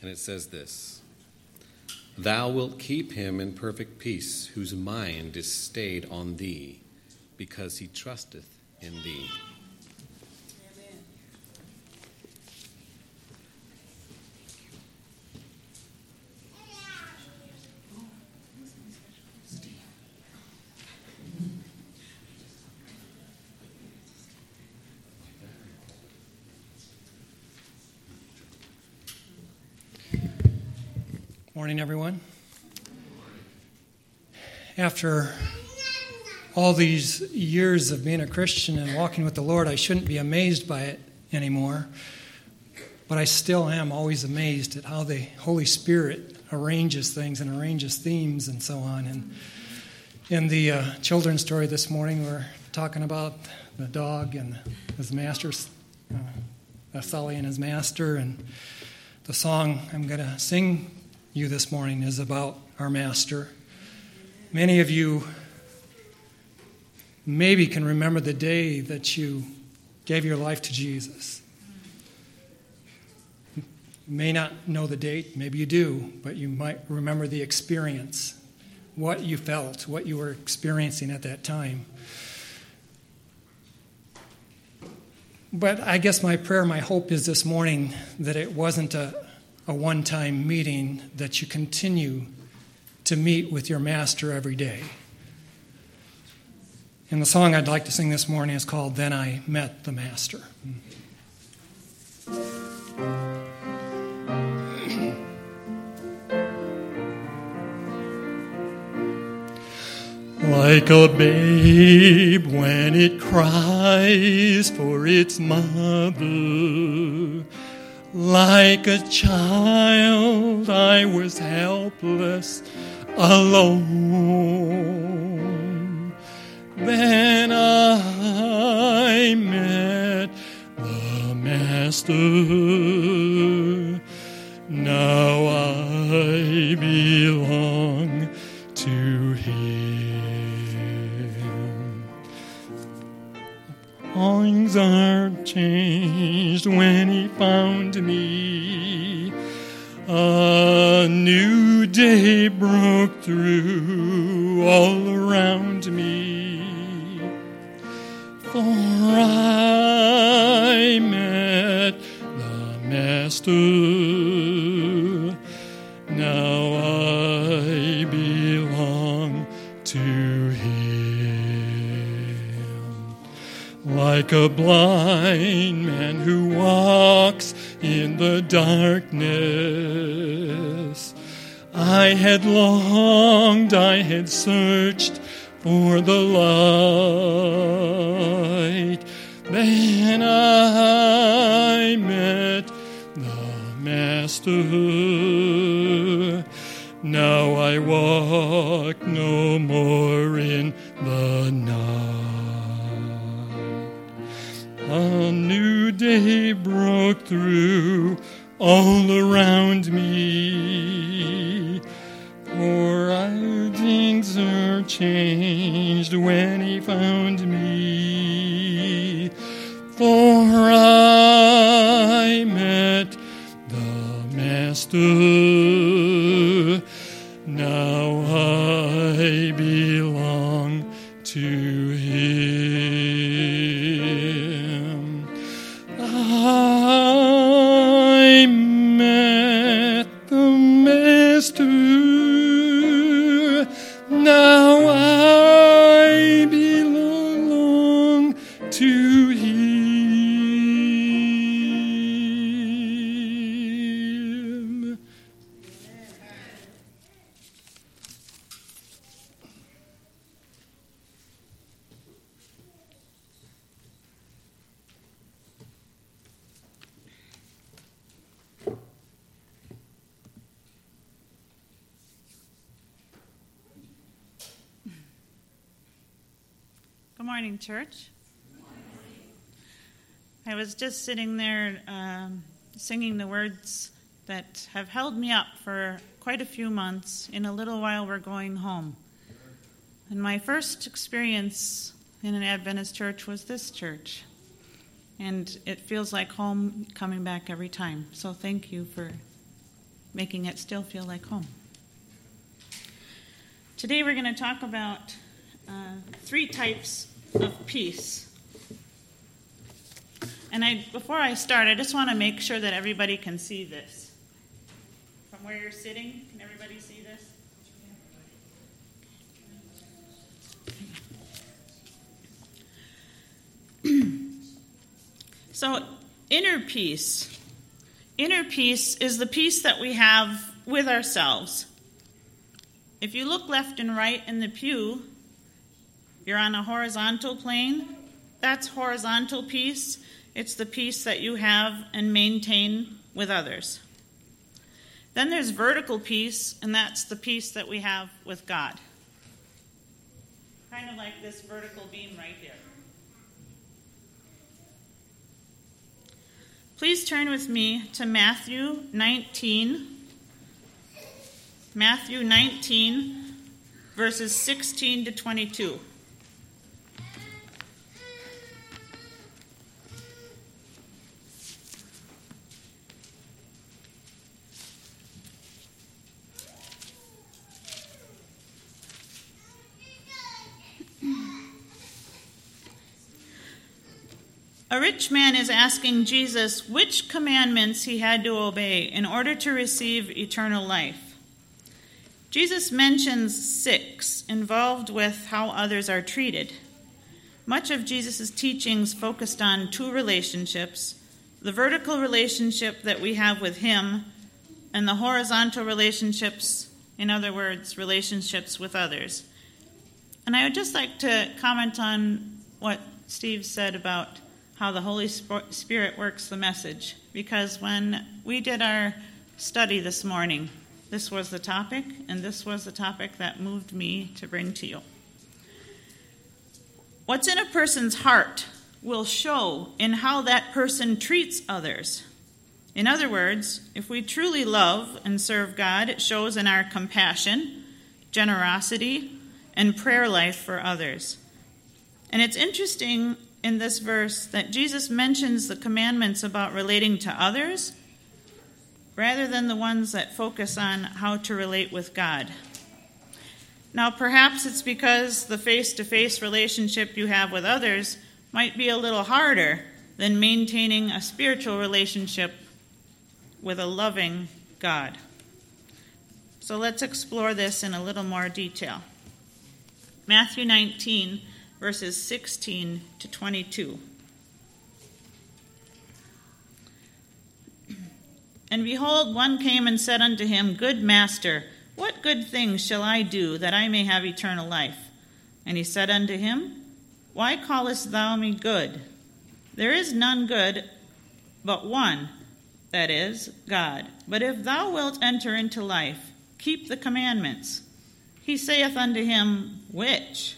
And it says this: "Thou wilt keep him in perfect peace, whose mind is stayed on thee, because he trusteth in thee." Amen. Morning, everyone. After all these years of being a Christian and walking with the Lord, I shouldn't be amazed by it anymore, but I still am always amazed at how the Holy Spirit arranges things and arranges themes and so on. And in the children's story this morning, we're talking about the dog and his master, Sully and his master, and the song I'm going to sing you this morning is about our master. Many of you maybe can remember the day that you gave your life to Jesus. You may not know the date, maybe you do, but you might remember the experience, what you felt, what you were experiencing at that time. But I guess my prayer, my hope is this morning that it wasn't a one-time meeting, that you continue to meet with your master every day. And the song I'd like to sing this morning is called "Then I Met the Master." Like a babe when it cries for its mother, like a child I was helpless, alone. Then I met the Master. Now I belong to him. Things are changed when he found me. A new day broke through all around me. For I met the Master, now I belong to him. Like a blind man who walks in the darkness, I had longed, I had searched for the light. Then I met the Master. Now I walk no more in the night. A new day broke through all around me. For things are changed when he found me. For I met the Master. Now I belong to him. I met the Master. Now I belong to him. Good morning, church. Good morning. I was just sitting there singing the words that have held me up for quite a few months. In a little while, we're going home. And my first experience in an Adventist church was this church. And it feels like home coming back every time. So thank you for making it still feel like home. Today we're going to talk about three types of peace. And before I start, I just want to make sure that everybody can see this. From where you're sitting, can everybody see this? So, inner peace. Inner peace is the peace that we have with ourselves. If you look left and right in the pew, you're on a horizontal plane. That's horizontal peace. It's the peace that you have and maintain with others. Then there's vertical peace, and that's the peace that we have with God. Kind of like this vertical beam right here. Please turn with me to Matthew 19. Matthew 19, verses 16 to 22. A rich man is asking Jesus which commandments he had to obey in order to receive eternal life. Jesus mentions 6 involved with how others are treated. Much of Jesus' teachings focused on 2 relationships, the vertical relationship that we have with him and the horizontal relationships, in other words, relationships with others. And I would just like to comment on what Steve said about how the Holy Spirit works the message. Because when we did our study this morning, this was the topic, and this was the topic that moved me to bring to you. What's in a person's heart will show in how that person treats others. In other words, if we truly love and serve God, it shows in our compassion, generosity, and prayer life for others. And it's interesting in this verse that Jesus mentions the commandments about relating to others rather than the ones that focus on how to relate with God. Now, perhaps it's because the face-to-face relationship you have with others might be a little harder than maintaining a spiritual relationship with a loving God. So let's explore this in a little more detail. Matthew 19, verses 16 to 22. And behold, one came and said unto him, Good master, what good things shall I do that I may have eternal life? And he said unto him, Why callest thou me good? There is none good but one, that is, God. But if thou wilt enter into life, keep the commandments. He saith unto him, Which?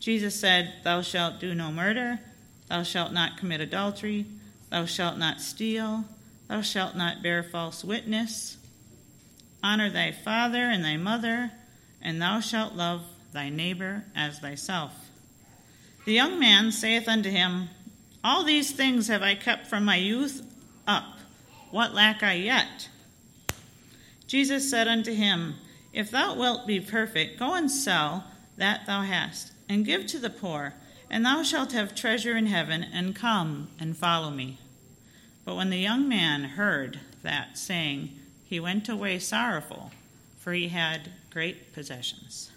Jesus said, Thou shalt do no murder, thou shalt not commit adultery, thou shalt not steal, thou shalt not bear false witness, honor thy father and thy mother, and thou shalt love thy neighbor as thyself. The young man saith unto him, All these things have I kept from my youth up. What lack I yet? Jesus said unto him, If thou wilt be perfect, go and sell that thou hast, and give to the poor, and thou shalt have treasure in heaven, and come and follow me. But when the young man heard that saying, he went away sorrowful, for he had great possessions.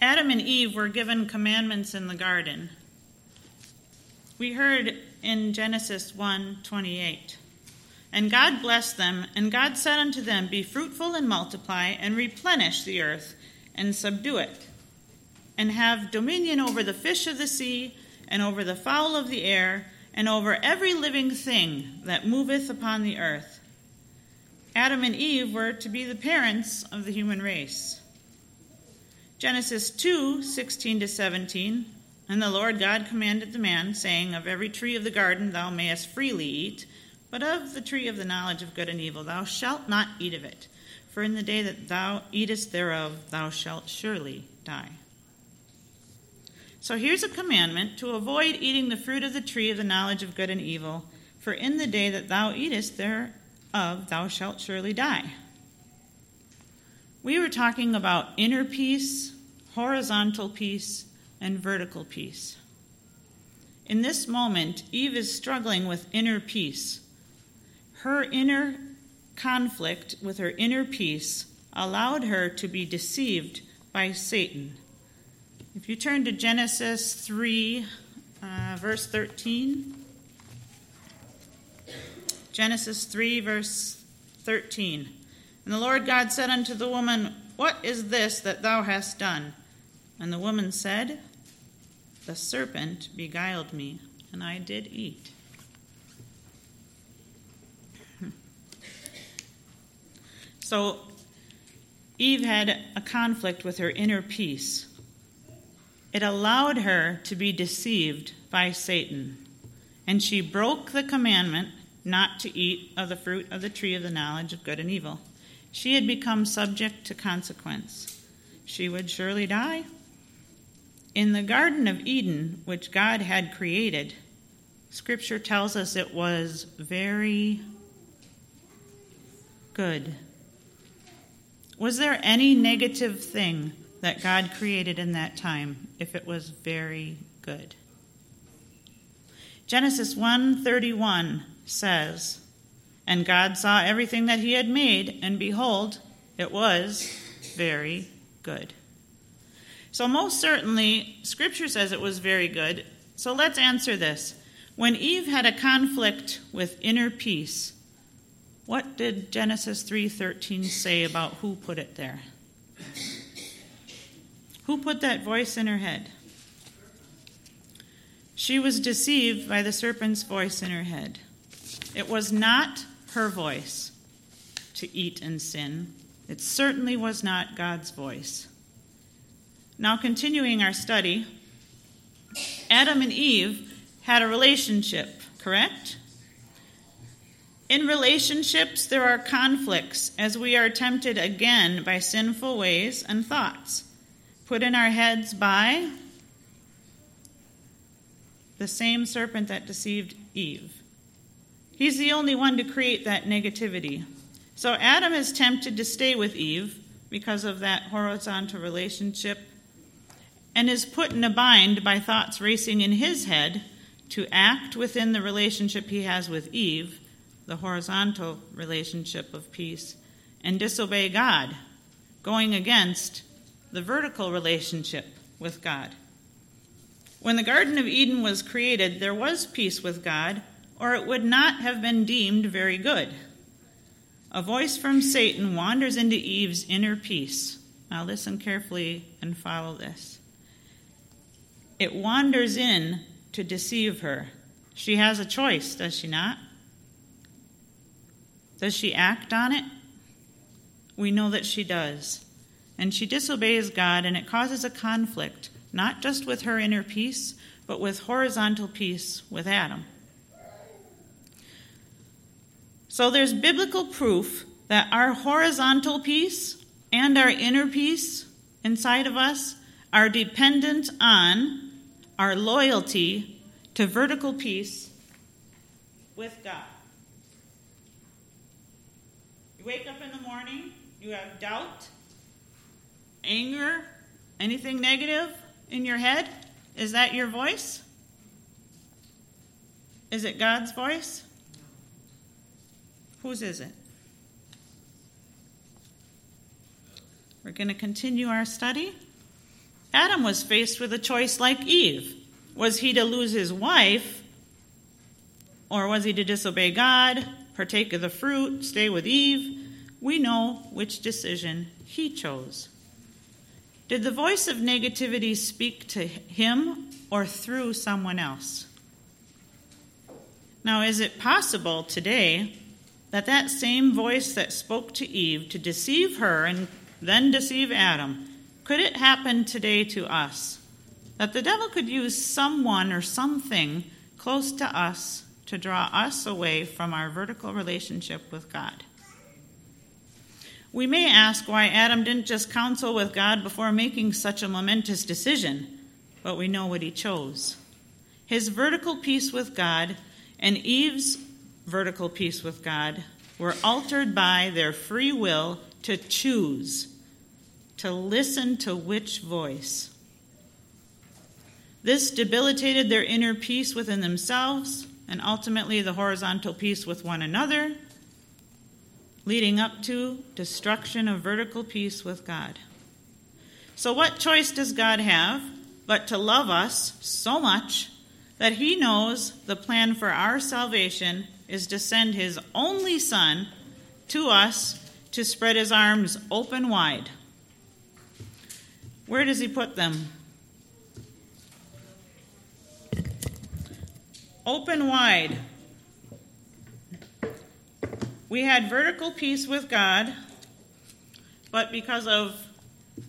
Adam and Eve were given commandments in the garden. We heard in Genesis 1:28, And God blessed them, and God said unto them, Be fruitful and multiply, and replenish the earth, and subdue it, and have dominion over the fish of the sea, and over the fowl of the air, and over every living thing that moveth upon the earth. Adam and Eve were to be the parents of the human race. Genesis 2:16-17, And the Lord God commanded the man, saying, Of every tree of the garden thou mayest freely eat, but of the tree of the knowledge of good and evil thou shalt not eat of it, for in the day that thou eatest thereof thou shalt surely die. So here's a commandment, to avoid eating the fruit of the tree of the knowledge of good and evil, for in the day that thou eatest thereof thou shalt surely die. We were talking about inner peace, horizontal peace, and vertical peace. In this moment, Eve is struggling with inner peace. Her inner conflict with her inner peace allowed her to be deceived by Satan. If you turn to Genesis 3, verse 13. Genesis 3, verse 13. And the Lord God said unto the woman, What is this that thou hast done? And the woman said, The serpent beguiled me, and I did eat. So Eve had a conflict with her inner peace. It allowed her to be deceived by Satan, and she broke the commandment not to eat of the fruit of the tree of the knowledge of good and evil. She had become subject to consequence. She would surely die. In the Garden of Eden, which God had created, Scripture tells us it was very good. Was there any negative thing that God created in that time, if it was very good? Genesis 1:31 says, And God saw everything that he had made, and behold, it was very good. So most certainly, Scripture says it was very good. So let's answer this. When Eve had a conflict with inner peace, what did Genesis 3:13 say about who put it there? Who put that voice in her head? She was deceived by the serpent's voice in her head. It was not her voice to eat and sin. It certainly was not God's voice. Now, continuing our study, Adam and Eve had a relationship, correct? In relationships, there are conflicts as we are tempted again by sinful ways and thoughts, put in our heads by the same serpent that deceived Eve. He's the only one to create that negativity. So Adam is tempted to stay with Eve because of that horizontal relationship and is put in a bind by thoughts racing in his head to act within the relationship he has with Eve, the horizontal relationship of peace, and disobey God, going against the vertical relationship with God. When the Garden of Eden was created, there was peace with God, or it would not have been deemed very good. A voice from Satan wanders into Eve's inner peace. Now listen carefully and follow this. It wanders in to deceive her. She has a choice, does she not? Does she act on it? We know that she does. And she disobeys God, and it causes a conflict, not just with her inner peace, but with horizontal peace with Adam. So there's biblical proof that our horizontal peace and our inner peace inside of us are dependent on our loyalty to vertical peace with God. You wake up in the morning, you have doubt, anger, anything negative in your head? Is that your voice? Is it God's voice? Whose is it? We're going to continue our study. Adam was faced with a choice like Eve. Was he to lose his wife, or was he to disobey God, partake of the fruit, stay with Eve? We know which decision he chose. Did the voice of negativity speak to him or through someone else? Now, is it possible today that that same voice that spoke to Eve to deceive her and then deceive Adam, could it happen today to us? That the devil could use someone or something close to us to draw us away from our vertical relationship with God? We may ask why Adam didn't just counsel with God before making such a momentous decision. but we know what he chose. His vertical peace with God and Eve's vertical peace with God were altered by their free will to choose, to listen to which voice. This debilitated their inner peace within themselves and ultimately the horizontal peace with one another, leading up to destruction of vertical peace with God. So what choice does God have but to love us so much that he knows the plan for our salvation is to send his only son to us to spread his arms open wide? Where does he put them? Open wide. We had vertical peace with God, but because of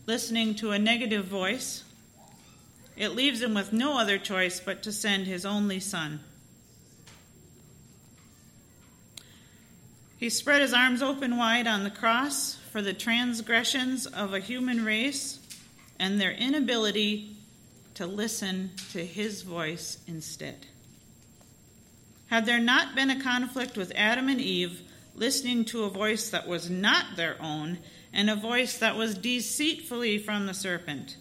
listening to a negative voice, it leaves him with no other choice but to send his only son. He spread his arms open wide on the cross for the transgressions of a human race and their inability to listen to his voice instead. Had there not been a conflict with Adam and Eve listening to a voice that was not their own and a voice that was deceitfully from the serpent,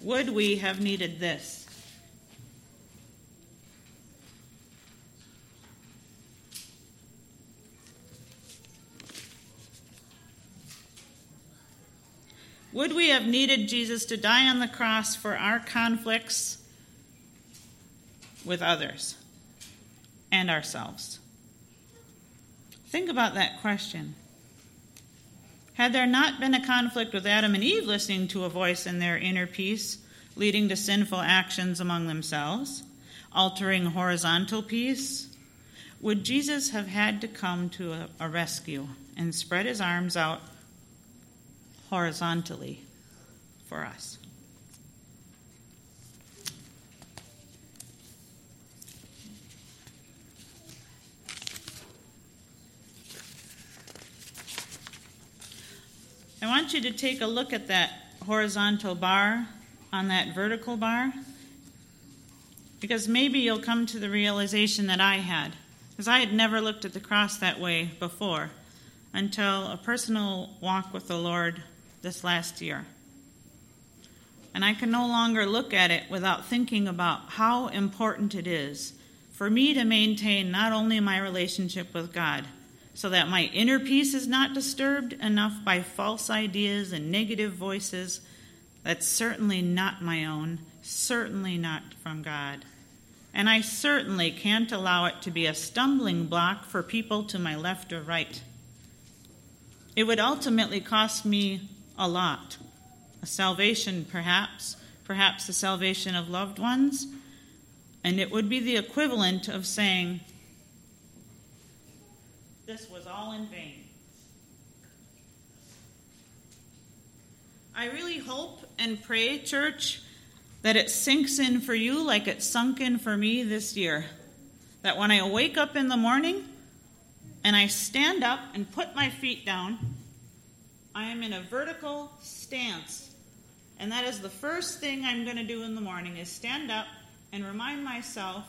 would we have needed this? Would we have needed Jesus to die on the cross for our conflicts with others and ourselves? Think about that question. Had there not been a conflict with Adam and Eve listening to a voice in their inner peace, leading to sinful actions among themselves, altering horizontal peace, would Jesus have had to come to a rescue and spread his arms out horizontally for us? I want you to take a look at that horizontal bar on that vertical bar, because maybe you'll come to the realization that I had, because I had never looked at the cross that way before until a personal walk with the Lord this last year. And I can no longer look at it without thinking about how important it is for me to maintain not only my relationship with God, so that my inner peace is not disturbed enough by false ideas and negative voices that's certainly not my own, certainly not from God. And I certainly can't allow it to be a stumbling block for people to my left or right. It would ultimately cost me a lot, a salvation perhaps the salvation of loved ones, and it would be the equivalent of saying, "This was all in vain." I really hope and pray, church, that it sinks in for you like it sunk in for me this year. That when I wake up in the morning and I stand up and put my feet down, I am in a vertical stance. And that is the first thing I'm going to do in the morning, is stand up and remind myself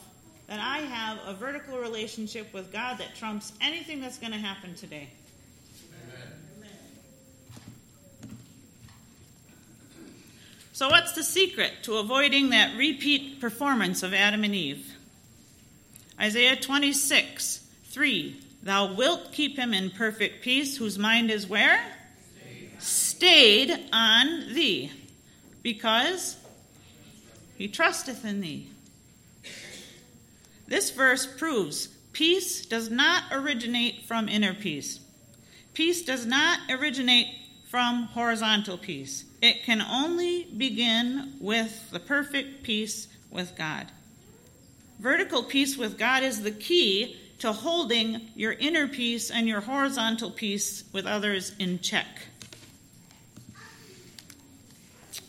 that I have a vertical relationship with God that trumps anything that's going to happen today. Amen. So what's the secret to avoiding that repeat performance of Adam and Eve? Isaiah 26:3, "Thou wilt keep him in perfect peace, whose mind is where? Stayed on thee, because he trusteth in thee." This verse proves peace does not originate from inner peace. Peace does not originate from horizontal peace. It can only begin with the perfect peace with God. Vertical peace with God is the key to holding your inner peace and your horizontal peace with others in check.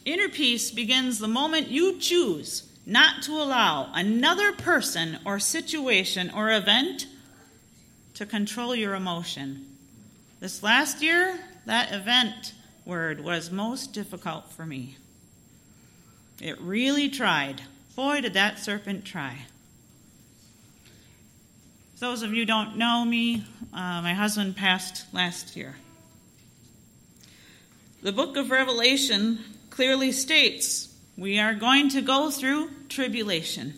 Inner peace begins the moment you choose not to allow another person or situation or event to control your emotion. This last year, that event word was most difficult for me. It really tried. Boy, did that serpent try. Those of you who don't know me, my husband passed last year. The book of Revelation clearly states we are going to go through tribulation.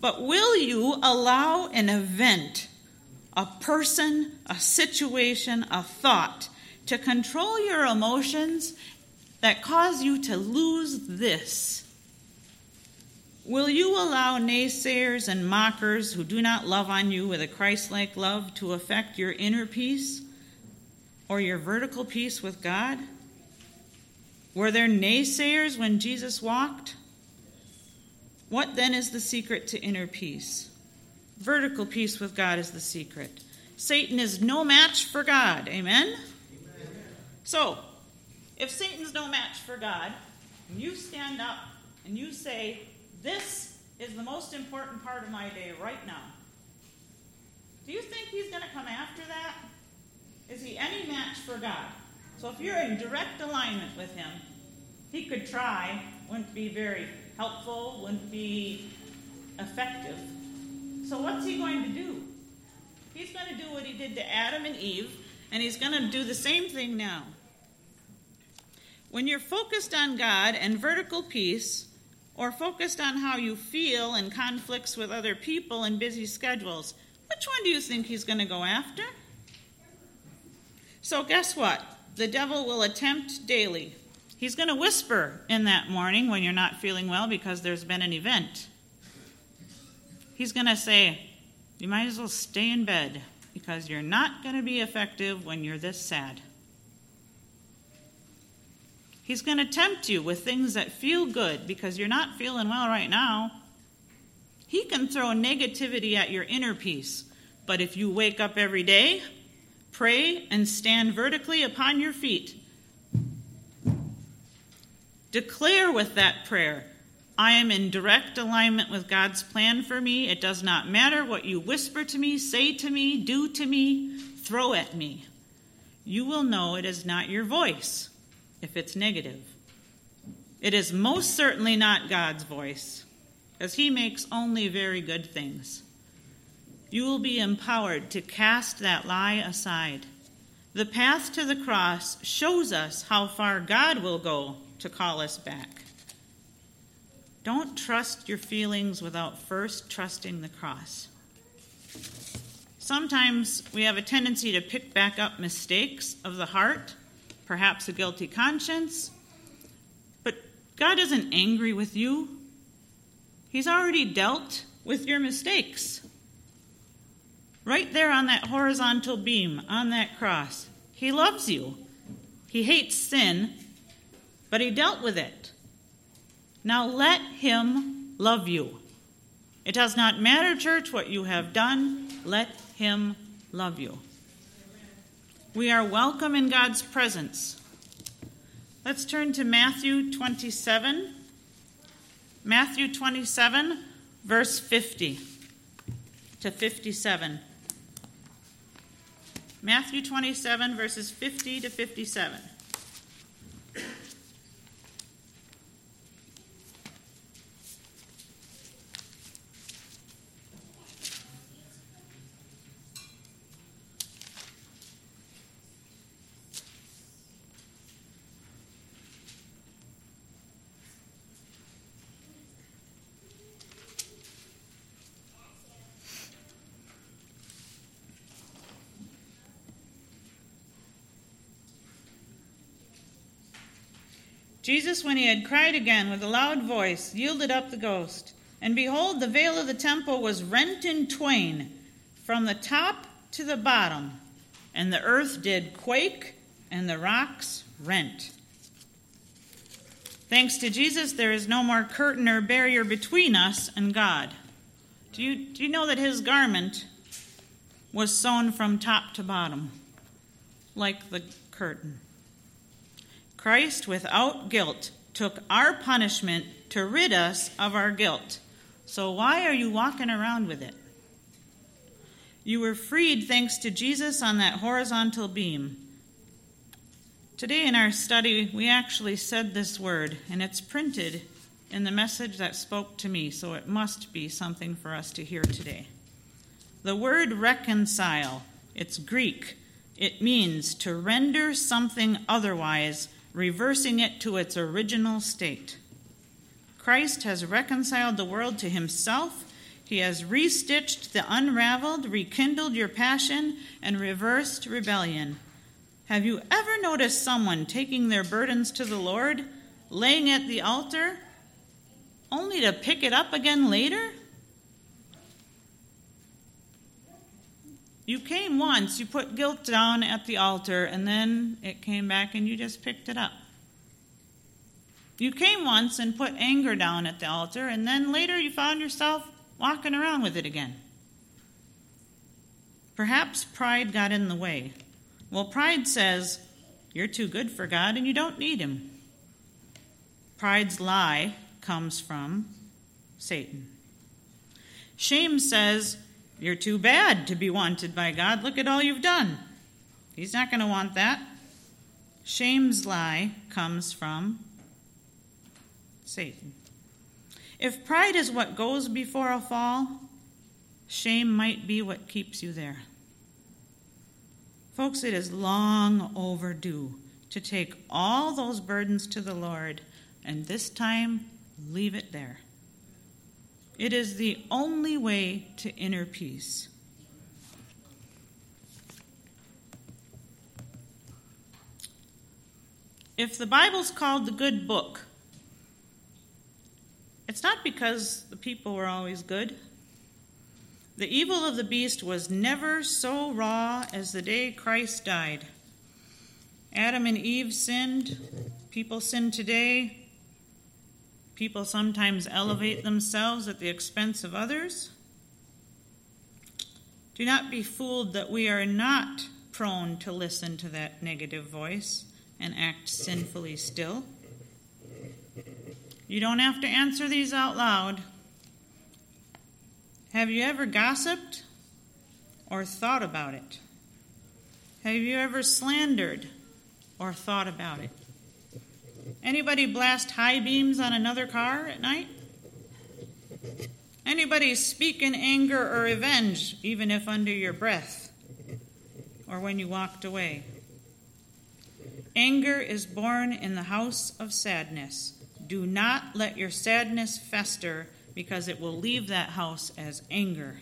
But will you allow an event, a person, a situation, a thought, to control your emotions that cause you to lose this? Will you allow naysayers and mockers who do not love on you with a Christ-like love to affect your inner peace or your vertical peace with God? Were there naysayers when Jesus walked? What then is the secret to inner peace? Vertical peace with God is the secret. Satan is no match for God. Amen? Amen. So, if Satan's no match for God, and you stand up and you say, this is the most important part of my day right now. Do you think he's going to come after that? Is he any match for God? So if you're in direct alignment with him, he could try, wouldn't be very helpful, wouldn't be effective. So what's he going to do? He's going to do what he did to Adam and Eve, and he's going to do the same thing now. When you're focused on God and vertical peace, or focused on how you feel and conflicts with other people and busy schedules, which one do you think he's going to go after? So guess what? The devil will attempt daily. He's going to whisper in that morning when you're not feeling well because there's been an event. He's going to say, you might as well stay in bed because you're not going to be effective when you're this sad. He's going to tempt you with things that feel good because you're not feeling well right now. He can throw negativity at your inner peace. But if you wake up every day, pray, and stand vertically upon your feet, declare with that prayer, I am in direct alignment with God's plan for me. It does not matter what you whisper to me, say to me, do to me, throw at me. You will know it is not your voice. If it's negative, it is most certainly not God's voice, because he makes only very good things. You will be empowered to cast that lie aside. The path to the cross shows us how far God will go to call us back. Don't trust your feelings without first trusting the cross. Sometimes we have a tendency to pick back up mistakes of the heart, perhaps a guilty conscience. But God isn't angry with you. He's already dealt with your mistakes. Right there on that horizontal beam, on that cross, he loves you. He hates sin, but he dealt with it. Now let him love you. It does not matter, church, what you have done. Let him love you. We are welcome in God's presence. Let's turn to Matthew 27. Matthew 27, verse 50 to 57. Matthew 27, verses 50 to 57. Jesus, when he had cried again with a loud voice, yielded up the ghost. And behold, the veil of the temple was rent in twain from the top to the bottom. And the earth did quake, and the rocks rent. Thanks to Jesus, there is no more curtain or barrier between us and God. Do you know that his garment was sewn from top to bottom, like the curtain? Christ, without guilt, took our punishment to rid us of our guilt. So why are you walking around with it? You were freed thanks to Jesus on that horizontal beam. Today in our study, we actually said this word, and it's printed in the message that spoke to me, so it must be something for us to hear today. The word reconcile, it's Greek. It means to render something otherwise, reversing it to its original state. Christ has reconciled the world to himself. He has restitched the unraveled, rekindled your passion, and reversed rebellion. Have you ever noticed someone taking their burdens to the Lord, laying at the altar, only to pick it up again later? You came once, you put guilt down at the altar, and then it came back and you just picked it up. You came once and put anger down at the altar, and then later you found yourself walking around with it again. Perhaps pride got in the way. Well, pride says, you're too good for God and you don't need him. Pride's lie comes from Satan. Shame says, you're too bad to be wanted by God. Look at all you've done. He's not going to want that. Shame's lie comes from Satan. If pride is what goes before a fall, shame might be what keeps you there. Folks, it is long overdue to take all those burdens to the Lord and this time leave it there. It is the only way to inner peace. If the Bible's called the good book, it's not because the people were always good. The evil of the beast was never so raw as the day Christ died. Adam and Eve sinned. People sin today. People sometimes elevate themselves at the expense of others. Do not be fooled that we are not prone to listen to that negative voice and act sinfully still. You don't have to answer these out loud. Have you ever gossiped or thought about it? Have you ever slandered or thought about it? Anybody blast high beams on another car at night? Anybody speak in anger or revenge, even if under your breath or when you walked away? Anger is born in the house of sadness. Do not let your sadness fester, because it will leave that house as anger.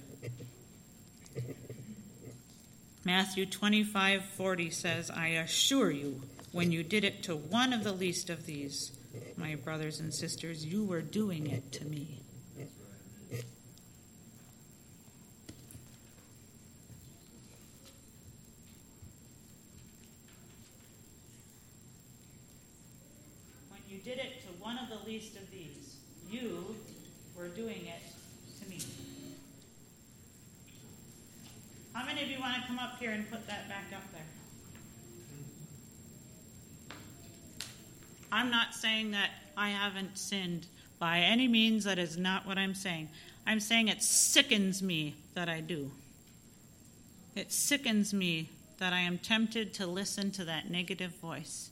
Matthew 25:40 says, I assure you, when you did it to one of the least of these, my brothers and sisters, you were doing it to me. When you did it to one of the least of these, you were doing it to me. How many of you want to come up here and put that back up there? I'm not saying that I haven't sinned by any means. That is not what I'm saying. I'm saying it sickens me that I do. It sickens me that I am tempted to listen to that negative voice.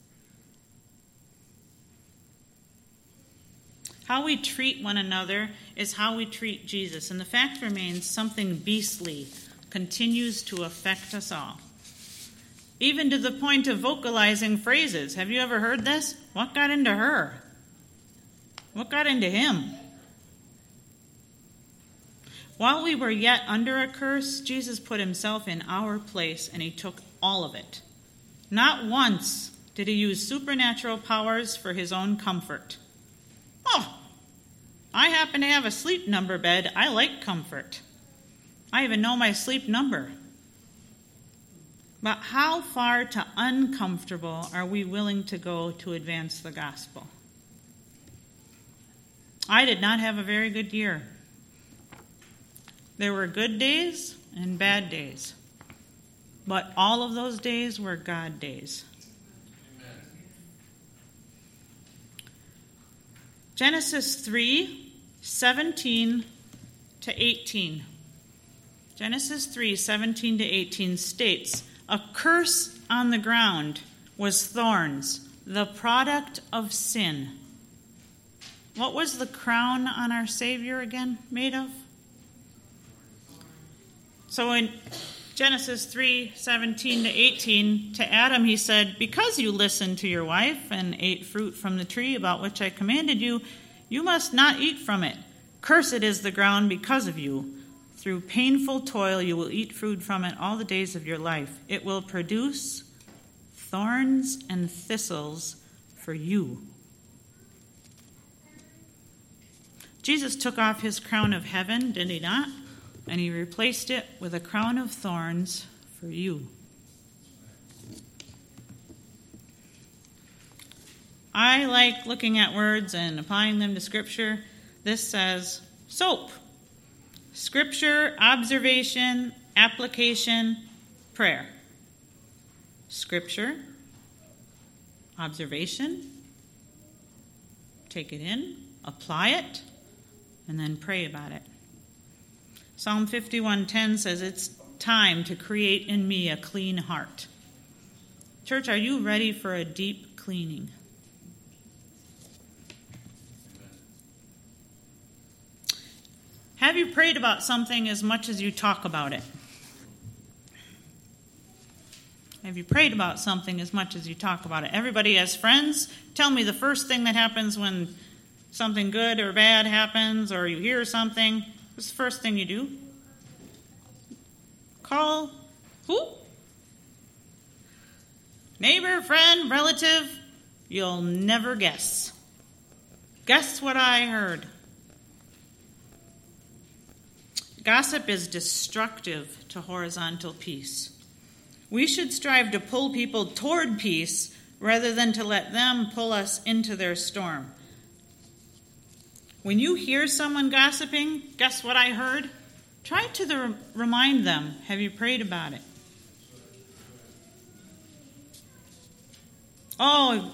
How we treat one another is how we treat Jesus. And the fact remains, something beastly continues to affect us all. Even to the point of vocalizing phrases. Have you ever heard this? What got into her? What got into him? While we were yet under a curse, Jesus put himself in our place and he took all of it. Not once did he use supernatural powers for his own comfort. Oh, I happen to have a sleep number bed. I like comfort. I even know my sleep number. But how far to uncomfortable are we willing to go to advance the gospel? I did not have a very good year. There were good days and bad days. But all of those days were God days. Amen. Genesis 3:17 to 18. Genesis 3:17 to 18 states, a curse on the ground was thorns, the product of sin. What was the crown on our Savior again made of? So in Genesis 3:17 to 18, to Adam he said, "Because you listened to your wife and ate fruit from the tree about which I commanded you, you must not eat from it. Cursed is the ground because of you. Through painful toil you will eat food from it all the days of your life. It will produce thorns and thistles for you." Jesus took off his crown of heaven, did he not? And he replaced it with a crown of thorns for you. I like looking at words and applying them to Scripture. This says SOAP. Scripture, observation, application, prayer. Scripture, observation, take it in, apply it, and then pray about it. Psalm 51:10 says, "It's time to create in me a clean heart." Church, are you ready for a deep cleaning? Have you prayed about something as much as you talk about it? Have you prayed about something as much as you talk about it? Everybody has friends. Tell me the first thing that happens when something good or bad happens or you hear something. What's the first thing you do? Call who? Neighbor, friend, relative? You'll never guess. Guess what I heard? Gossip is destructive to horizontal peace. We should strive to pull people toward peace rather than to let them pull us into their storm. When you hear someone gossiping, guess what I heard? Try to remind them, have you prayed about it? Oh,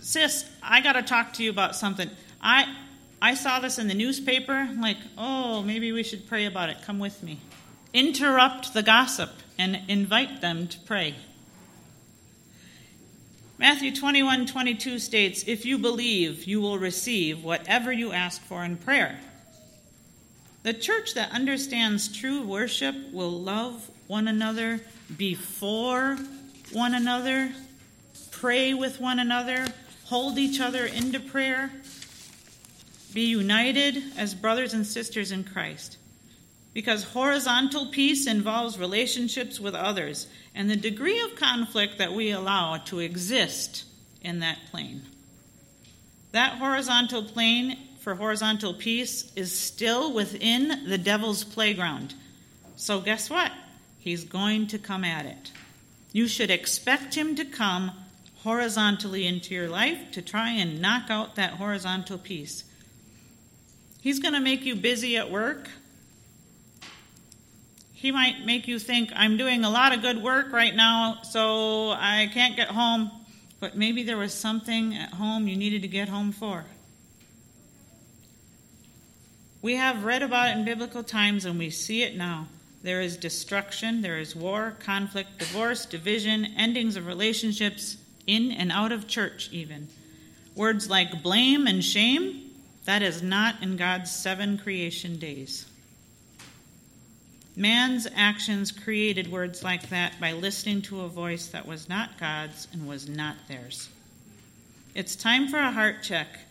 sis, I got to talk to you about something. I saw this in the newspaper. I'm like, oh, maybe we should pray about it. Come with me. Interrupt the gossip and invite them to pray. Matthew 21:22 states, "If you believe, you will receive whatever you ask for in prayer." The church that understands true worship will love one another, be for one another, pray with one another, hold each other into prayer, be united as brothers and sisters in Christ. Because horizontal peace involves relationships with others and the degree of conflict that we allow to exist in that plane. That horizontal plane for horizontal peace is still within the devil's playground. So guess what? He's going to come at it. You should expect him to come horizontally into your life to try and knock out that horizontal peace. He's going to make you busy at work. He might make you think, I'm doing a lot of good work right now, so I can't get home. But maybe there was something at home you needed to get home for. We have read about it in biblical times, and we see it now. There is destruction, there is war, conflict, divorce, division, endings of relationships, in and out of church even. Words like blame and shame, that is not in God's 7 creation days. Man's actions created words like that by listening to a voice that was not God's and was not theirs. It's time for a heart check,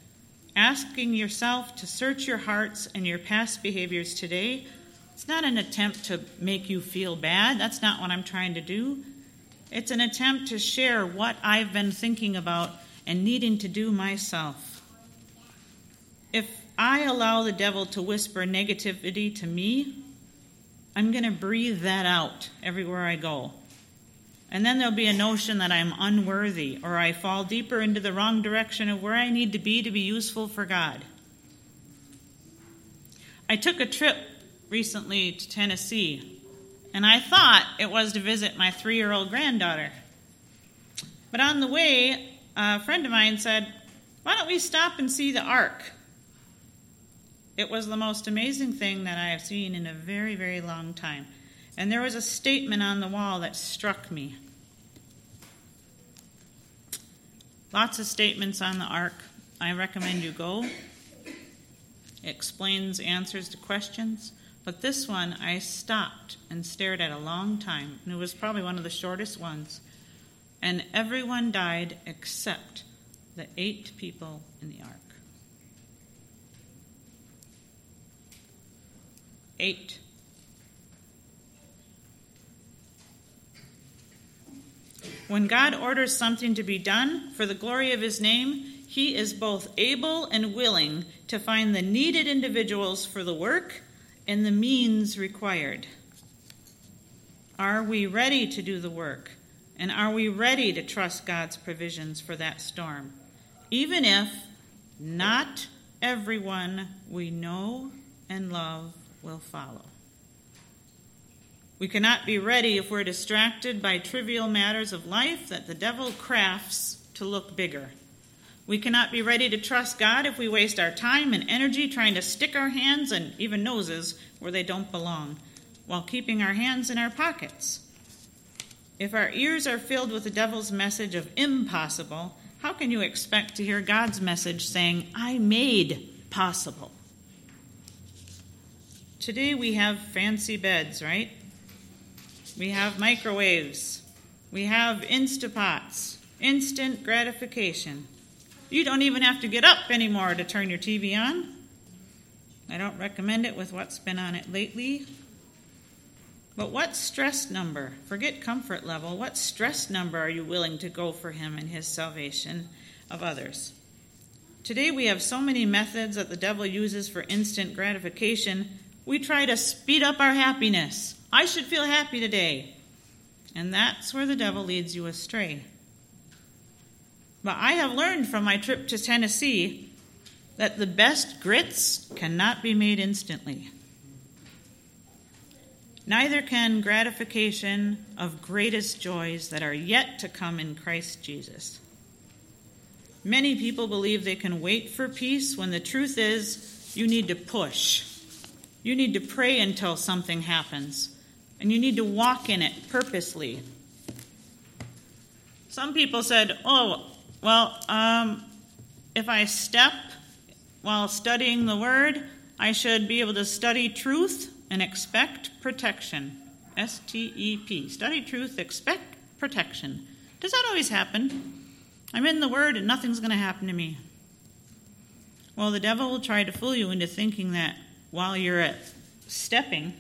asking yourself to search your hearts and your past behaviors today. It's not an attempt to make you feel bad. That's not what I'm trying to do. It's an attempt to share what I've been thinking about and needing to do myself. If I allow the devil to whisper negativity to me, I'm going to breathe that out everywhere I go. And then there'll be a notion that I'm unworthy or I fall deeper into the wrong direction of where I need to be useful for God. I took a trip recently to Tennessee, and I thought it was to visit my 3-year-old granddaughter. But on the way, a friend of mine said, "Why don't we stop and see the Ark?" It was the most amazing thing that I have seen in a very, very long time. And there was a statement on the wall that struck me. Lots of statements on the Ark. I recommend you go. It explains answers to questions. But this one, I stopped and stared at a long time, and it was probably one of the shortest ones. And everyone died except the 8 people in the Ark. 8. When God orders something to be done for the glory of his name, he is both able and willing to find the needed individuals for the work and the means required. Are we ready to do the work? And are we ready to trust God's provisions for that storm? Even if not everyone we know and love will follow. We cannot be ready if we're distracted by trivial matters of life that the devil crafts to look bigger. We cannot be ready to trust God if we waste our time and energy trying to stick our hands and even noses where they don't belong, while keeping our hands in our pockets. If our ears are filled with the devil's message of impossible, how can you expect to hear God's message saying, I made possible? Today we have fancy beds, right? We have microwaves. We have Instapots, instant gratification. You don't even have to get up anymore to turn your TV on. I don't recommend it with what's been on it lately. But what stress number, forget comfort level, what stress number are you willing to go for him and his salvation of others? Today we have so many methods that the devil uses for instant gratification. We try to speed up our happiness. I should feel happy today. And that's where the devil leads you astray. But I have learned from my trip to Tennessee that the best grits cannot be made instantly. Neither can gratification of greatest joys that are yet to come in Christ Jesus. Many people believe they can wait for peace when the truth is you need to push. You need to pray until something happens, and you need to walk in it purposely. Some people said, if I step while studying the Word, I should be able to study truth and expect protection. STEP. Study truth, expect protection. Does that always happen? I'm in the Word and nothing's going to happen to me. Well, the devil will try to fool you into thinking that while you're at stepping,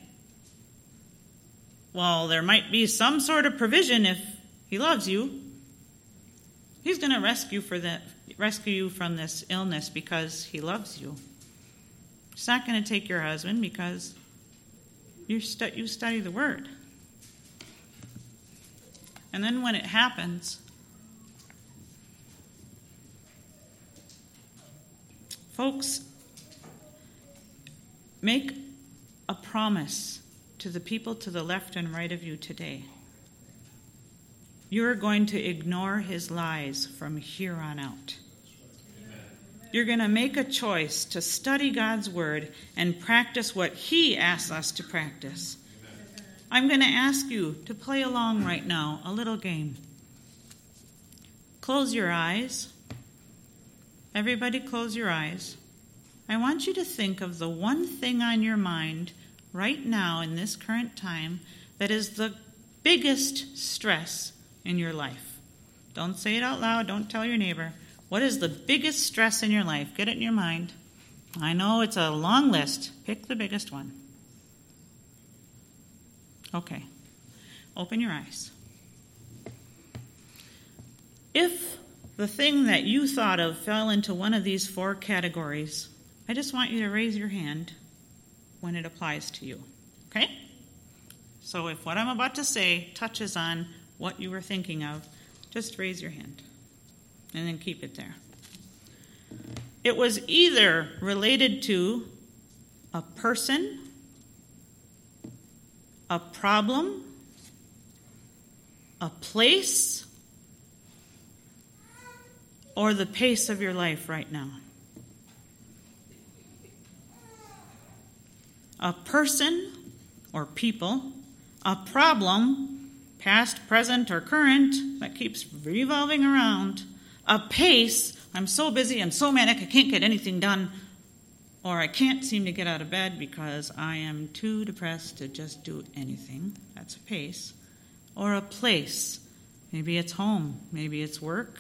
well, there might be some sort of provision if he loves you. He's going to rescue you from this illness because he loves you. He's not going to take your husband because you study the Word. And then when it happens, folks, make a promise to the people to the left and right of you today. You're going to ignore his lies from here on out. Amen. You're going to make a choice to study God's Word and practice what he asks us to practice. Amen. I'm going to ask you to play along right now, a little game. Close your eyes. Everybody close your eyes. I want you to think of the one thing on your mind right now in this current time that is the biggest stress in your life. Don't say it out loud. Don't tell your neighbor. What is the biggest stress in your life? Get it in your mind. I know it's a long list. Pick the biggest one. Okay. Open your eyes. If the thing that you thought of fell into one of these 4 categories, I just want you to raise your hand when it applies to you, okay? So if what I'm about to say touches on what you were thinking of, just raise your hand and then keep it there. It was either related to a person, a problem, a place, or the pace of your life right now. A person or people, a problem, past, present, or current, that keeps revolving around, apace. I'm so busy, I'm so manic, I can't get anything done, or I can't seem to get out of bed because I am too depressed to just do anything. That's apace. Or a place. Maybe it's home, maybe it's work.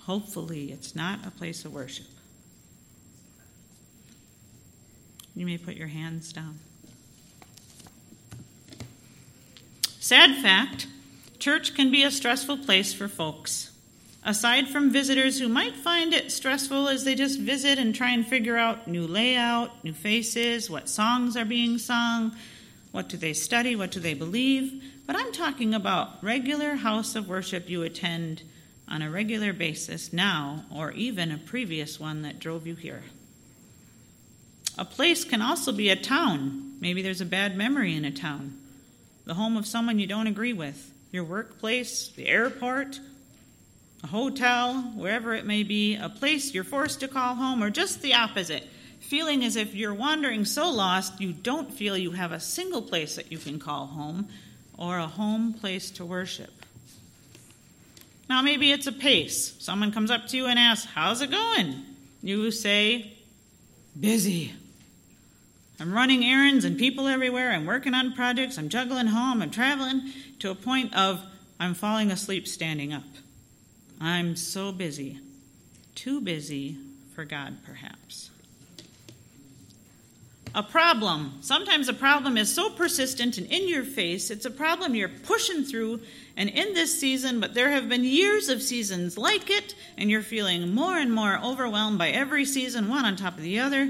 Hopefully it's not a place of worship. You may put your hands down. Sad fact, church can be a stressful place for folks. Aside from visitors who might find it stressful as they just visit and try and figure out new layout, new faces, what songs are being sung, what do they study, what do they believe. But I'm talking about regular house of worship you attend on a regular basis now, or even a previous one that drove you here. A place can also be a town. Maybe there's a bad memory in a town. The home of someone you don't agree with. Your workplace, the airport, a hotel, wherever it may be, a place you're forced to call home, or just the opposite, feeling as if you're wandering so lost you don't feel you have a single place that you can call home or a home place to worship. Now maybe it's a pace. Someone comes up to you and asks, how's it going? You say, busy. I'm running errands and people everywhere. I'm working on projects. I'm juggling home. I'm traveling, to a point of I'm falling asleep standing up. I'm so busy, too busy for God, perhaps. A problem. Sometimes a problem is so persistent and in your face, it's a problem you're pushing through and in this season, but there have been years of seasons like it, and you're feeling more and more overwhelmed by every season, one on top of the other.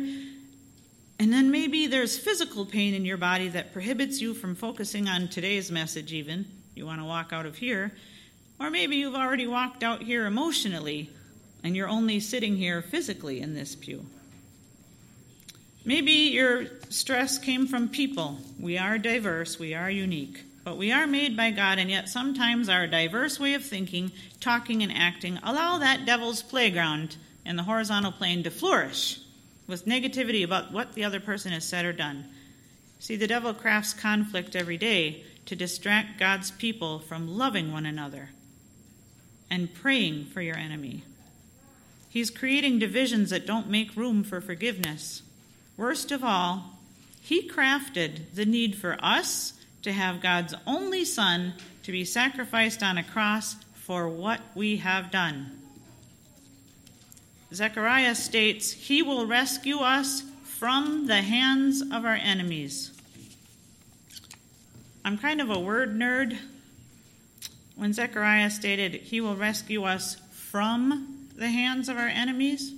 And then maybe there's physical pain in your body that prohibits you from focusing on today's message even. You want to walk out of here. Or maybe you've already walked out here emotionally and you're only sitting here physically in this pew. Maybe your stress came from people. We are diverse, we are unique, but we are made by God, and yet sometimes our diverse way of thinking, talking, and acting allow that devil's playground and the horizontal plane to flourish with negativity about what the other person has said or done. See, the devil crafts conflict every day to distract God's people from loving one another and praying for your enemy. He's creating divisions that don't make room for forgiveness. Worst of all, he crafted the need for us to have God's only Son to be sacrificed on a cross for what we have done. Zechariah states, he will rescue us from the hands of our enemies. I'm kind of a word nerd. When Zechariah stated, he will rescue us from the hands of our enemies.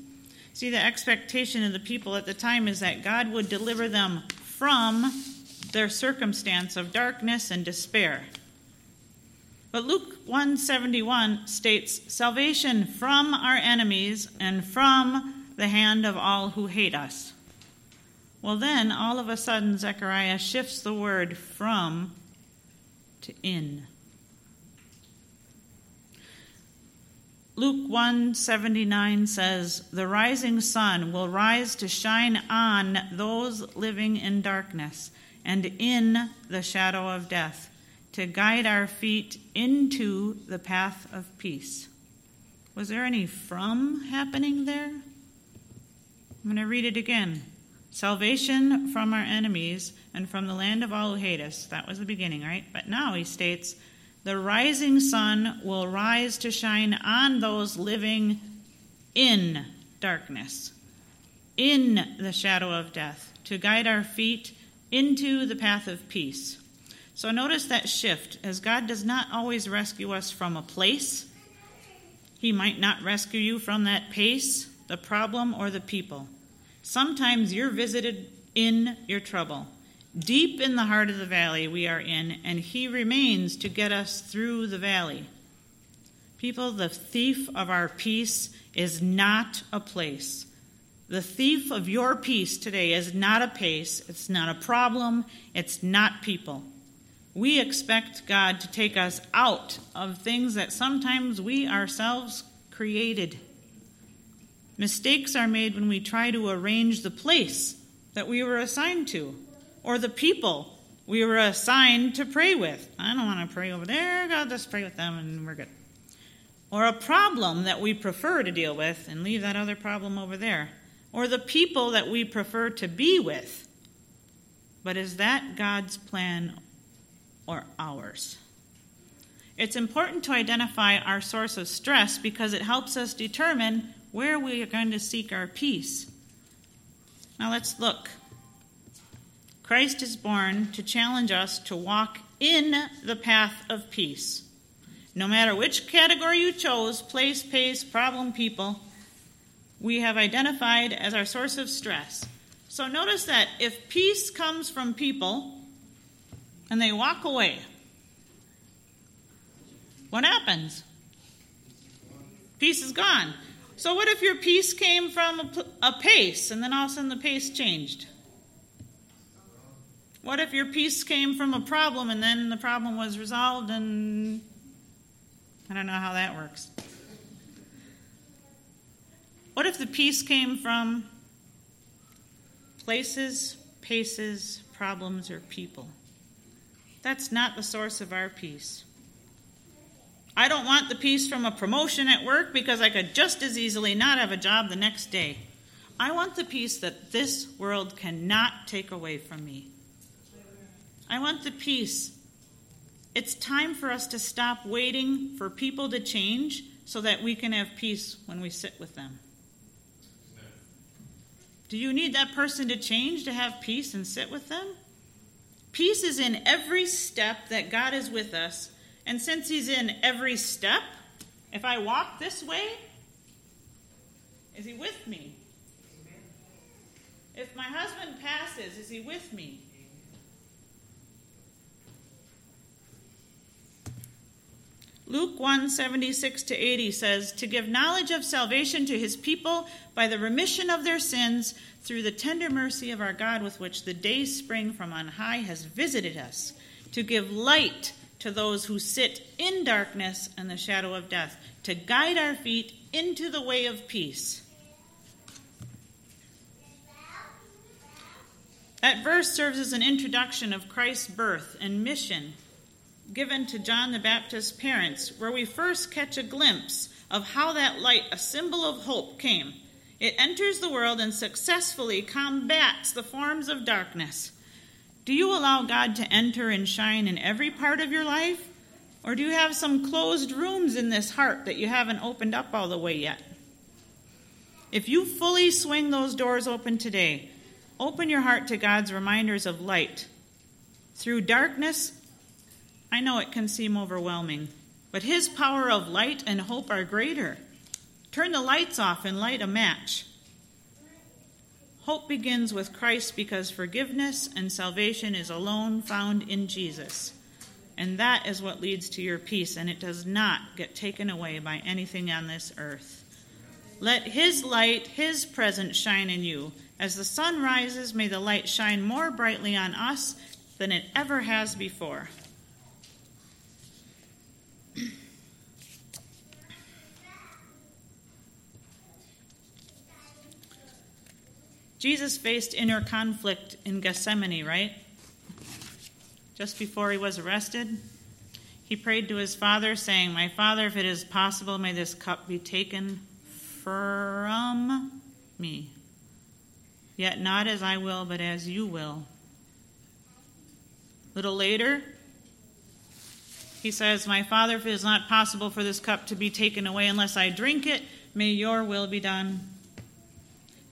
See, the expectation of the people at the time is that God would deliver them from their circumstance of darkness and despair. But Luke 1:71 states, salvation from our enemies and from the hand of all who hate us. Well, then, all of a sudden, Zechariah shifts the word from to in. Luke 1:79 says, the rising sun will rise to shine on those living in darkness and in the shadow of death, to guide our feet into the path of peace. Was there any from happening there? I'm going to read it again. Salvation from our enemies and from the land of all who hate us. That was the beginning, right? But now he states, the rising sun will rise to shine on those living in darkness, in the shadow of death, to guide our feet into the path of peace. So notice that shift, as God does not always rescue us from a place. He might not rescue you from that pace, the problem, or the people. Sometimes you're visited in your trouble. Deep in the heart of the valley we are in, and he remains to get us through the valley. People, the thief of our peace is not a place. The thief of your peace today is not a pace, it's not a problem, it's not people. We expect God to take us out of things that sometimes we ourselves created. Mistakes are made when we try to arrange the place that we were assigned to, or the people we were assigned to pray with. I don't want to pray over there. God, just pray with them and we're good. or a problem that we prefer to deal with and leave that other problem over there, or the people that we prefer to be with. But is that God's plan or ours? It's important to identify our source of stress because it helps us determine where we are going to seek our peace. Now let's look. Christ is born to challenge us to walk in the path of peace. No matter which category you chose, place, pace, problem, people, we have identified as our source of stress. So notice that if peace comes from people and they walk away, what happens? Peace is gone. So what if your peace came from a pace and then all of a sudden the pace changed? What if your peace came from a problem and then the problem was resolved and I don't know how that works. What if the peace came from places, paces, problems, or people? That's not the source of our peace. I don't want the peace from a promotion at work because I could just as easily not have a job the next day. I want the peace that this world cannot take away from me. I want the peace. It's time for us to stop waiting for people to change so that we can have peace when we sit with them. Do you need that person to change to have peace and sit with them? Peace is in every step that God is with us. And since he's in every step, if I walk this way, is he with me? Amen. If my husband passes, is he with me? Amen. Luke 1:76-80 says, "To give knowledge of salvation to his people by the remission of their sins through the tender mercy of our God with which the day's spring from on high has visited us, to give light to those who sit in darkness and the shadow of death, to guide our feet into the way of peace." That verse serves as an introduction of Christ's birth and mission given to John the Baptist's parents, where we first catch a glimpse of how that light, a symbol of hope, came. It enters the world and successfully combats the forms of darkness. Do you allow God to enter and shine in every part of your life? Or do you have some closed rooms in this heart that you haven't opened up all the way yet? If you fully swing those doors open today, open your heart to God's reminders of light. Through darkness, I know it can seem overwhelming, but his power of light and hope are greater. Turn the lights off and light a match. Hope begins with Christ because forgiveness and salvation is alone found in Jesus. And that is what leads to your peace, and it does not get taken away by anything on this earth. Let his light, his presence shine in you. As the sun rises, may the light shine more brightly on us than it ever has before. Jesus faced inner conflict in Gethsemane, right? Just before he was arrested, he prayed to his Father, saying, "My Father, if it is possible, may this cup be taken from me. Yet not as I will, but as you will." A little later, he says, "My Father, if it is not possible for this cup to be taken away unless I drink it, may your will be done."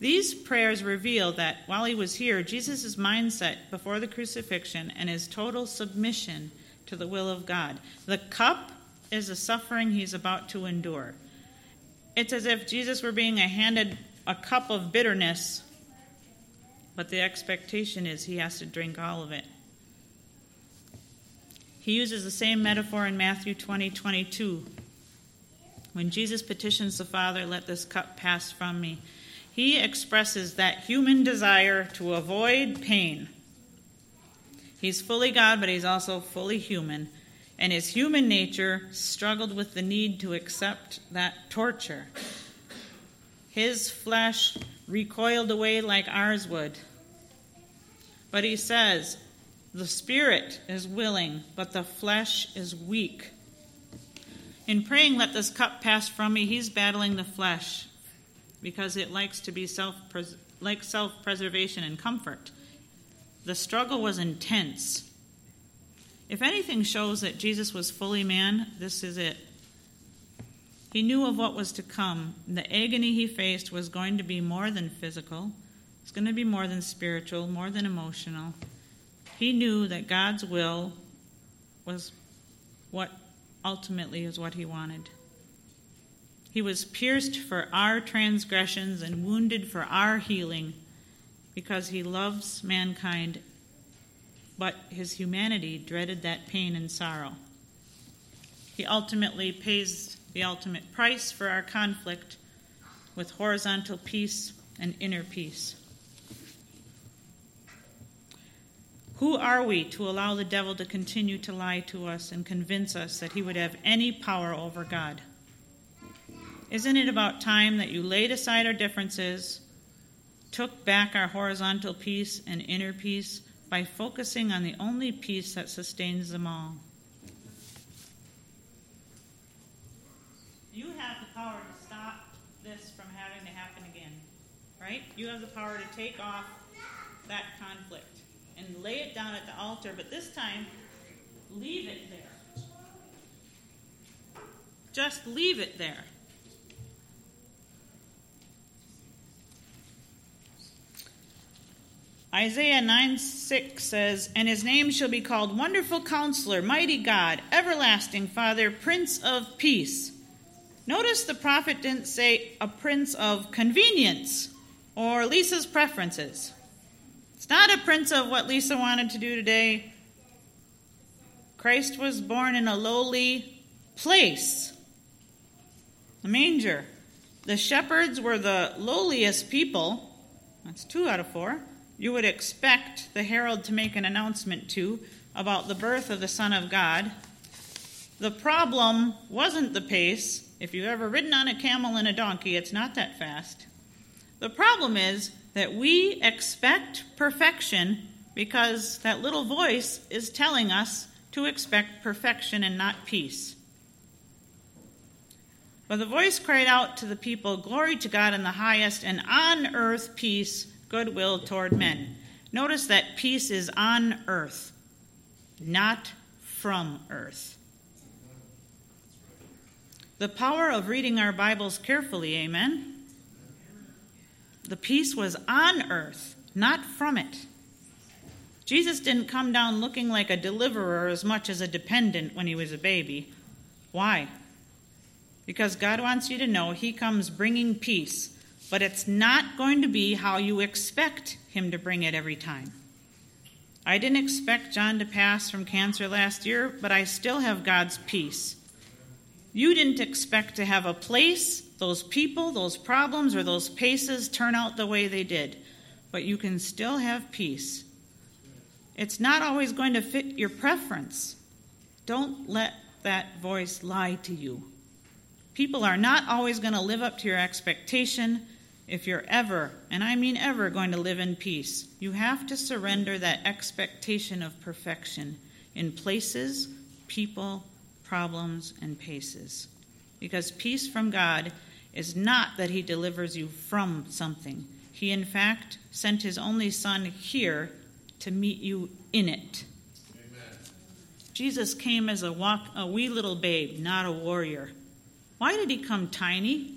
These prayers reveal that while he was here, Jesus' mindset before the crucifixion and his total submission to the will of God. The cup is the suffering he's about to endure. It's as if Jesus were being handed a cup of bitterness, but the expectation is he has to drink all of it. He uses the same metaphor in Matthew 20:22. When Jesus petitions the Father, "Let this cup pass from me," he expresses that human desire to avoid pain. He's fully God, but he's also fully human. And his human nature struggled with the need to accept that torture. His flesh recoiled away like ours would. But he says, "The spirit is willing, but the flesh is weak." In praying, "Let this cup pass from me," he's battling the flesh because it likes to be self-preservation and comfort. The struggle was intense. If anything shows that Jesus was fully man, this is it. He knew of what was to come. The agony he faced was going to be more than physical. It's going to be more than spiritual, more than emotional. He knew that God's will was what ultimately is what he wanted. He was pierced for our transgressions and wounded for our healing because he loves mankind, but his humanity dreaded that pain and sorrow. He ultimately pays the ultimate price for our conflict with horizontal peace and inner peace. Who are we to allow the devil to continue to lie to us and convince us that he would have any power over God? Isn't it about time that you laid aside our differences, took back our horizontal peace and inner peace by focusing on the only peace that sustains them all? You have the power to stop this from having to happen again, right? You have the power to take off that conflict and lay it down at the altar, but this time, leave it there. Just leave it there. Isaiah 9:6 says, "And his name shall be called Wonderful Counselor, Mighty God, Everlasting Father, Prince of Peace." Notice the prophet didn't say a prince of convenience or Lisa's preferences. It's not a prince of what Lisa wanted to do today. Christ was born in a lowly place, a manger. The shepherds were the lowliest people. That's 2 out of 4. You would expect the herald to make an announcement to about the birth of the Son of God. The problem wasn't the pace. If you've ever ridden on a camel and a donkey, it's not that fast. The problem is that we expect perfection because that little voice is telling us to expect perfection and not peace. But the voice cried out to the people, "Glory to God in the highest, and on earth peace, goodwill toward men." Notice that peace is on earth, not from earth. The power of reading our Bibles carefully, amen? The peace was on earth, not from it. Jesus didn't come down looking like a deliverer as much as a dependent when he was a baby. Why? Because God wants you to know he comes bringing peace, but it's not going to be how you expect him to bring it every time. I didn't expect John to pass from cancer last year, but I still have God's peace. You didn't expect to have a place, those people, those problems, or those paces turn out the way they did. But you can still have peace. It's not always going to fit your preference. Don't let that voice lie to you. People are not always going to live up to your expectation if you're ever, and I mean ever, going to live in peace. You have to surrender that expectation of perfection in places, people, problems, and paces. Because peace from God is not that he delivers you from something. He, in fact, sent his only Son here to meet you in it. Amen. Jesus came as a wee little babe, not a warrior. Why did he come tiny?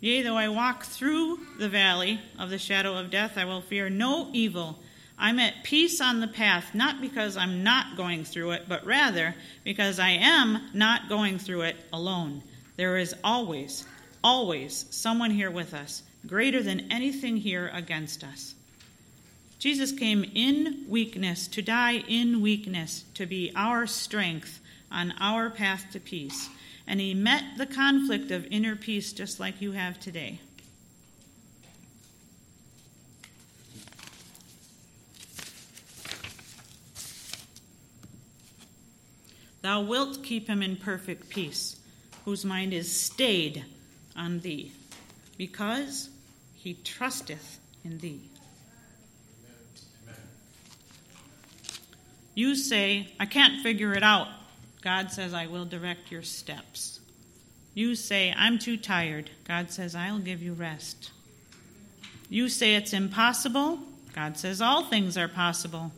"Yea, though I walk through the valley of the shadow of death, I will fear no evil. I'm at peace on the path, not because I'm not going through it, but rather because I am not going through it alone." There is always, always someone here with us, greater than anything here against us. Jesus came in weakness, to die in weakness, to be our strength on our path to peace. And he met the conflict of inner peace just like you have today. "Thou wilt keep him in perfect peace, whose mind is stayed on thee, because he trusteth in thee." Amen. You say, "I can't figure it out." God says, I will direct your steps. You say, I'm too tired. God says, I'll give you rest. You say it's impossible. God says, all things are possible.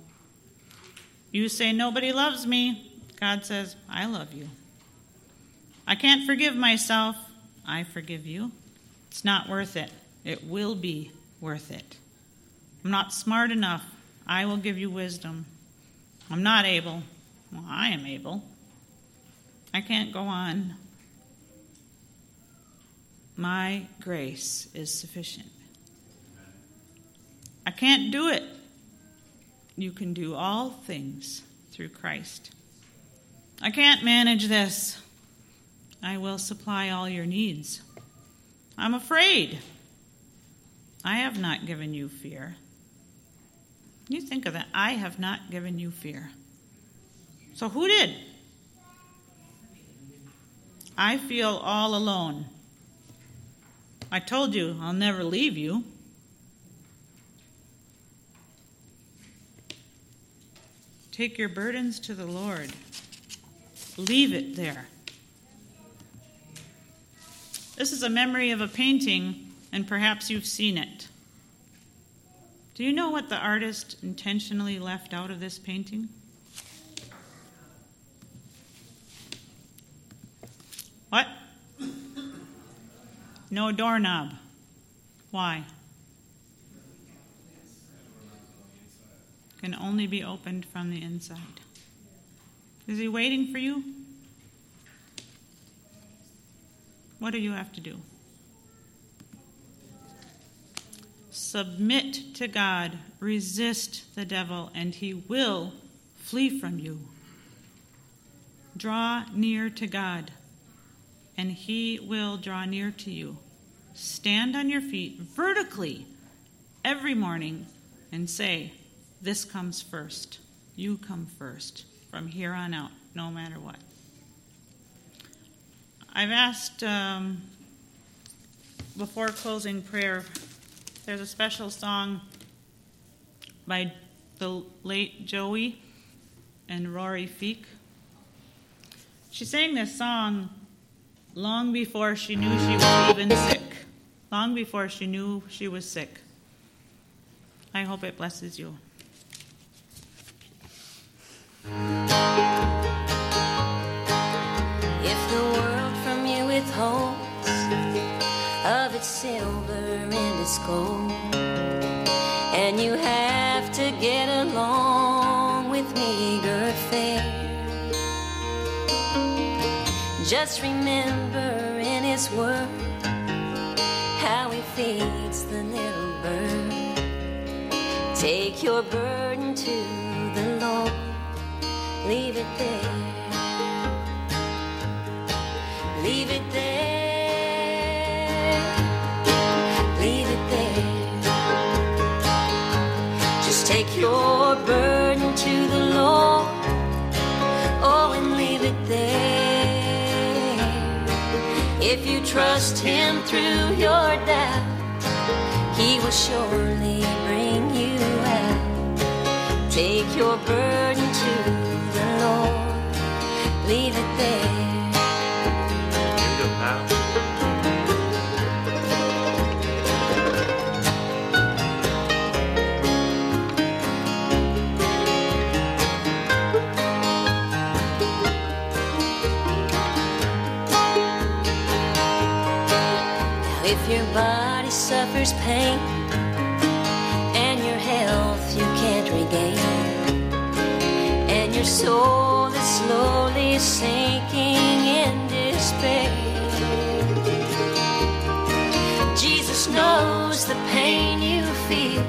You say, nobody loves me. God says, I love you. I can't forgive myself. I forgive you. It's not worth it. It will be worth it. I'm not smart enough. I will give you wisdom. I'm not able. Well, I am able. I can't go on. My grace is sufficient. I can't do it. You can do all things through Christ. I can't manage this. I will supply all your needs. I'm afraid. I have not given you fear. You think of that. I have not given you fear. So who did? I feel all alone. I told you I'll never leave you. Take your burdens to the Lord. Leave it there. This is a memory of a painting, and perhaps you've seen it. Do you know what the artist intentionally left out of this painting? What? No doorknob. Why? Can only be opened from the inside. Is he waiting for you? What do you have to do? Submit to God, resist the devil, and he will flee from you. Draw near to God, and he will draw near to you. Stand on your feet vertically every morning and say, this comes first. You come first from here on out, no matter what. I've asked before closing prayer, there's a special song by the late Joey and Rory Feek. She sang this song long before she knew she was even sick. Long before she knew she was sick. I hope it blesses you. If the world from you withholds of its silver and its gold, and you have to get along with meager fare, just remember in His word how He feeds the little bird. Take your burden to the Lord. Leave it there. Leave it there. Leave it there. Just take your burden to the Lord. Oh, and leave it there. If you trust Him through your doubt, He will surely bring you out. Take your burden to Lord, leave it there. Now if your body suffers pain and your health you can't regain, and your soul is slowly sinking in despair, Jesus knows the pain you feel.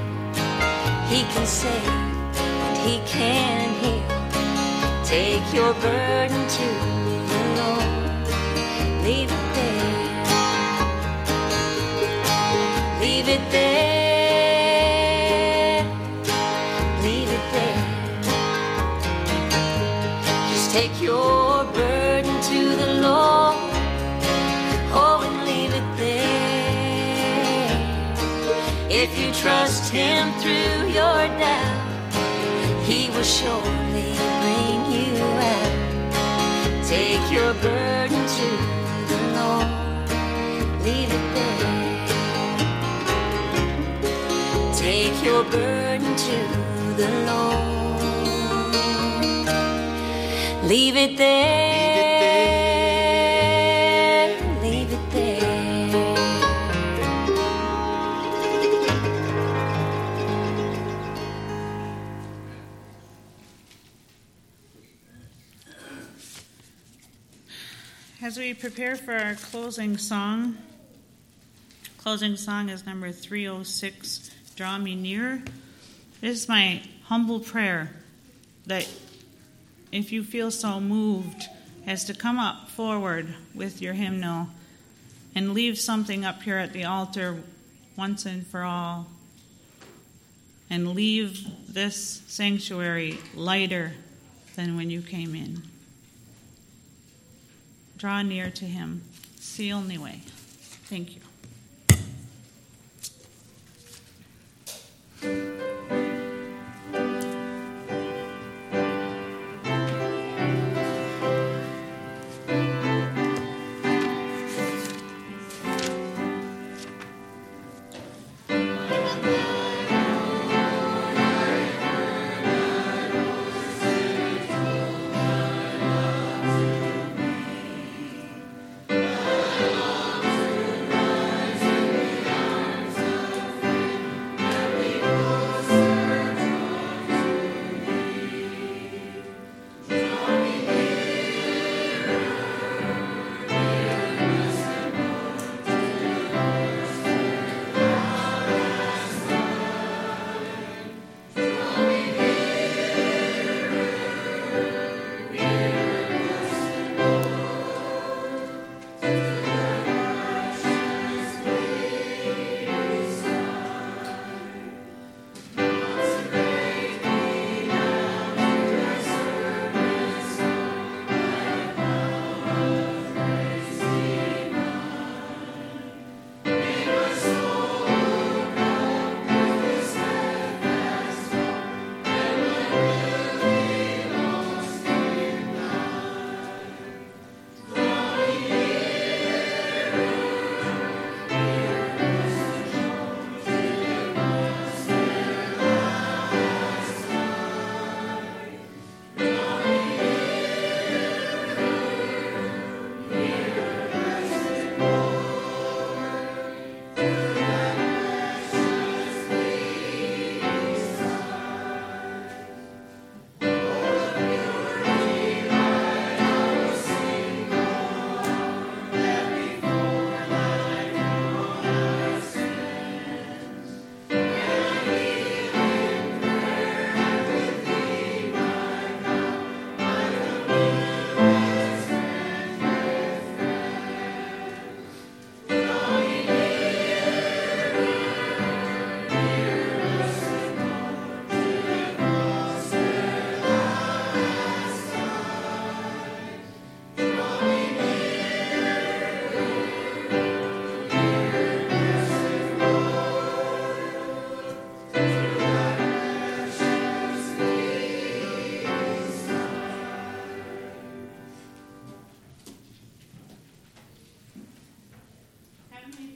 He can save and He can heal. Take your burden to the Lord. Leave it there. Leave it there. Take your burden to the Lord, oh, and leave it there. If you trust Him through your doubt, He will surely bring you out. Take your burden to the Lord, leave it there. Take your burden to the Lord, leave it there, leave it there. As we prepare for our closing song is number 306, Draw Me Near. This is my humble prayer that if you feel so moved as to come up forward with your hymnal and leave something up here at the altar once and for all, and leave this sanctuary lighter than when you came in. Draw near to him. It's the only way. Thank you.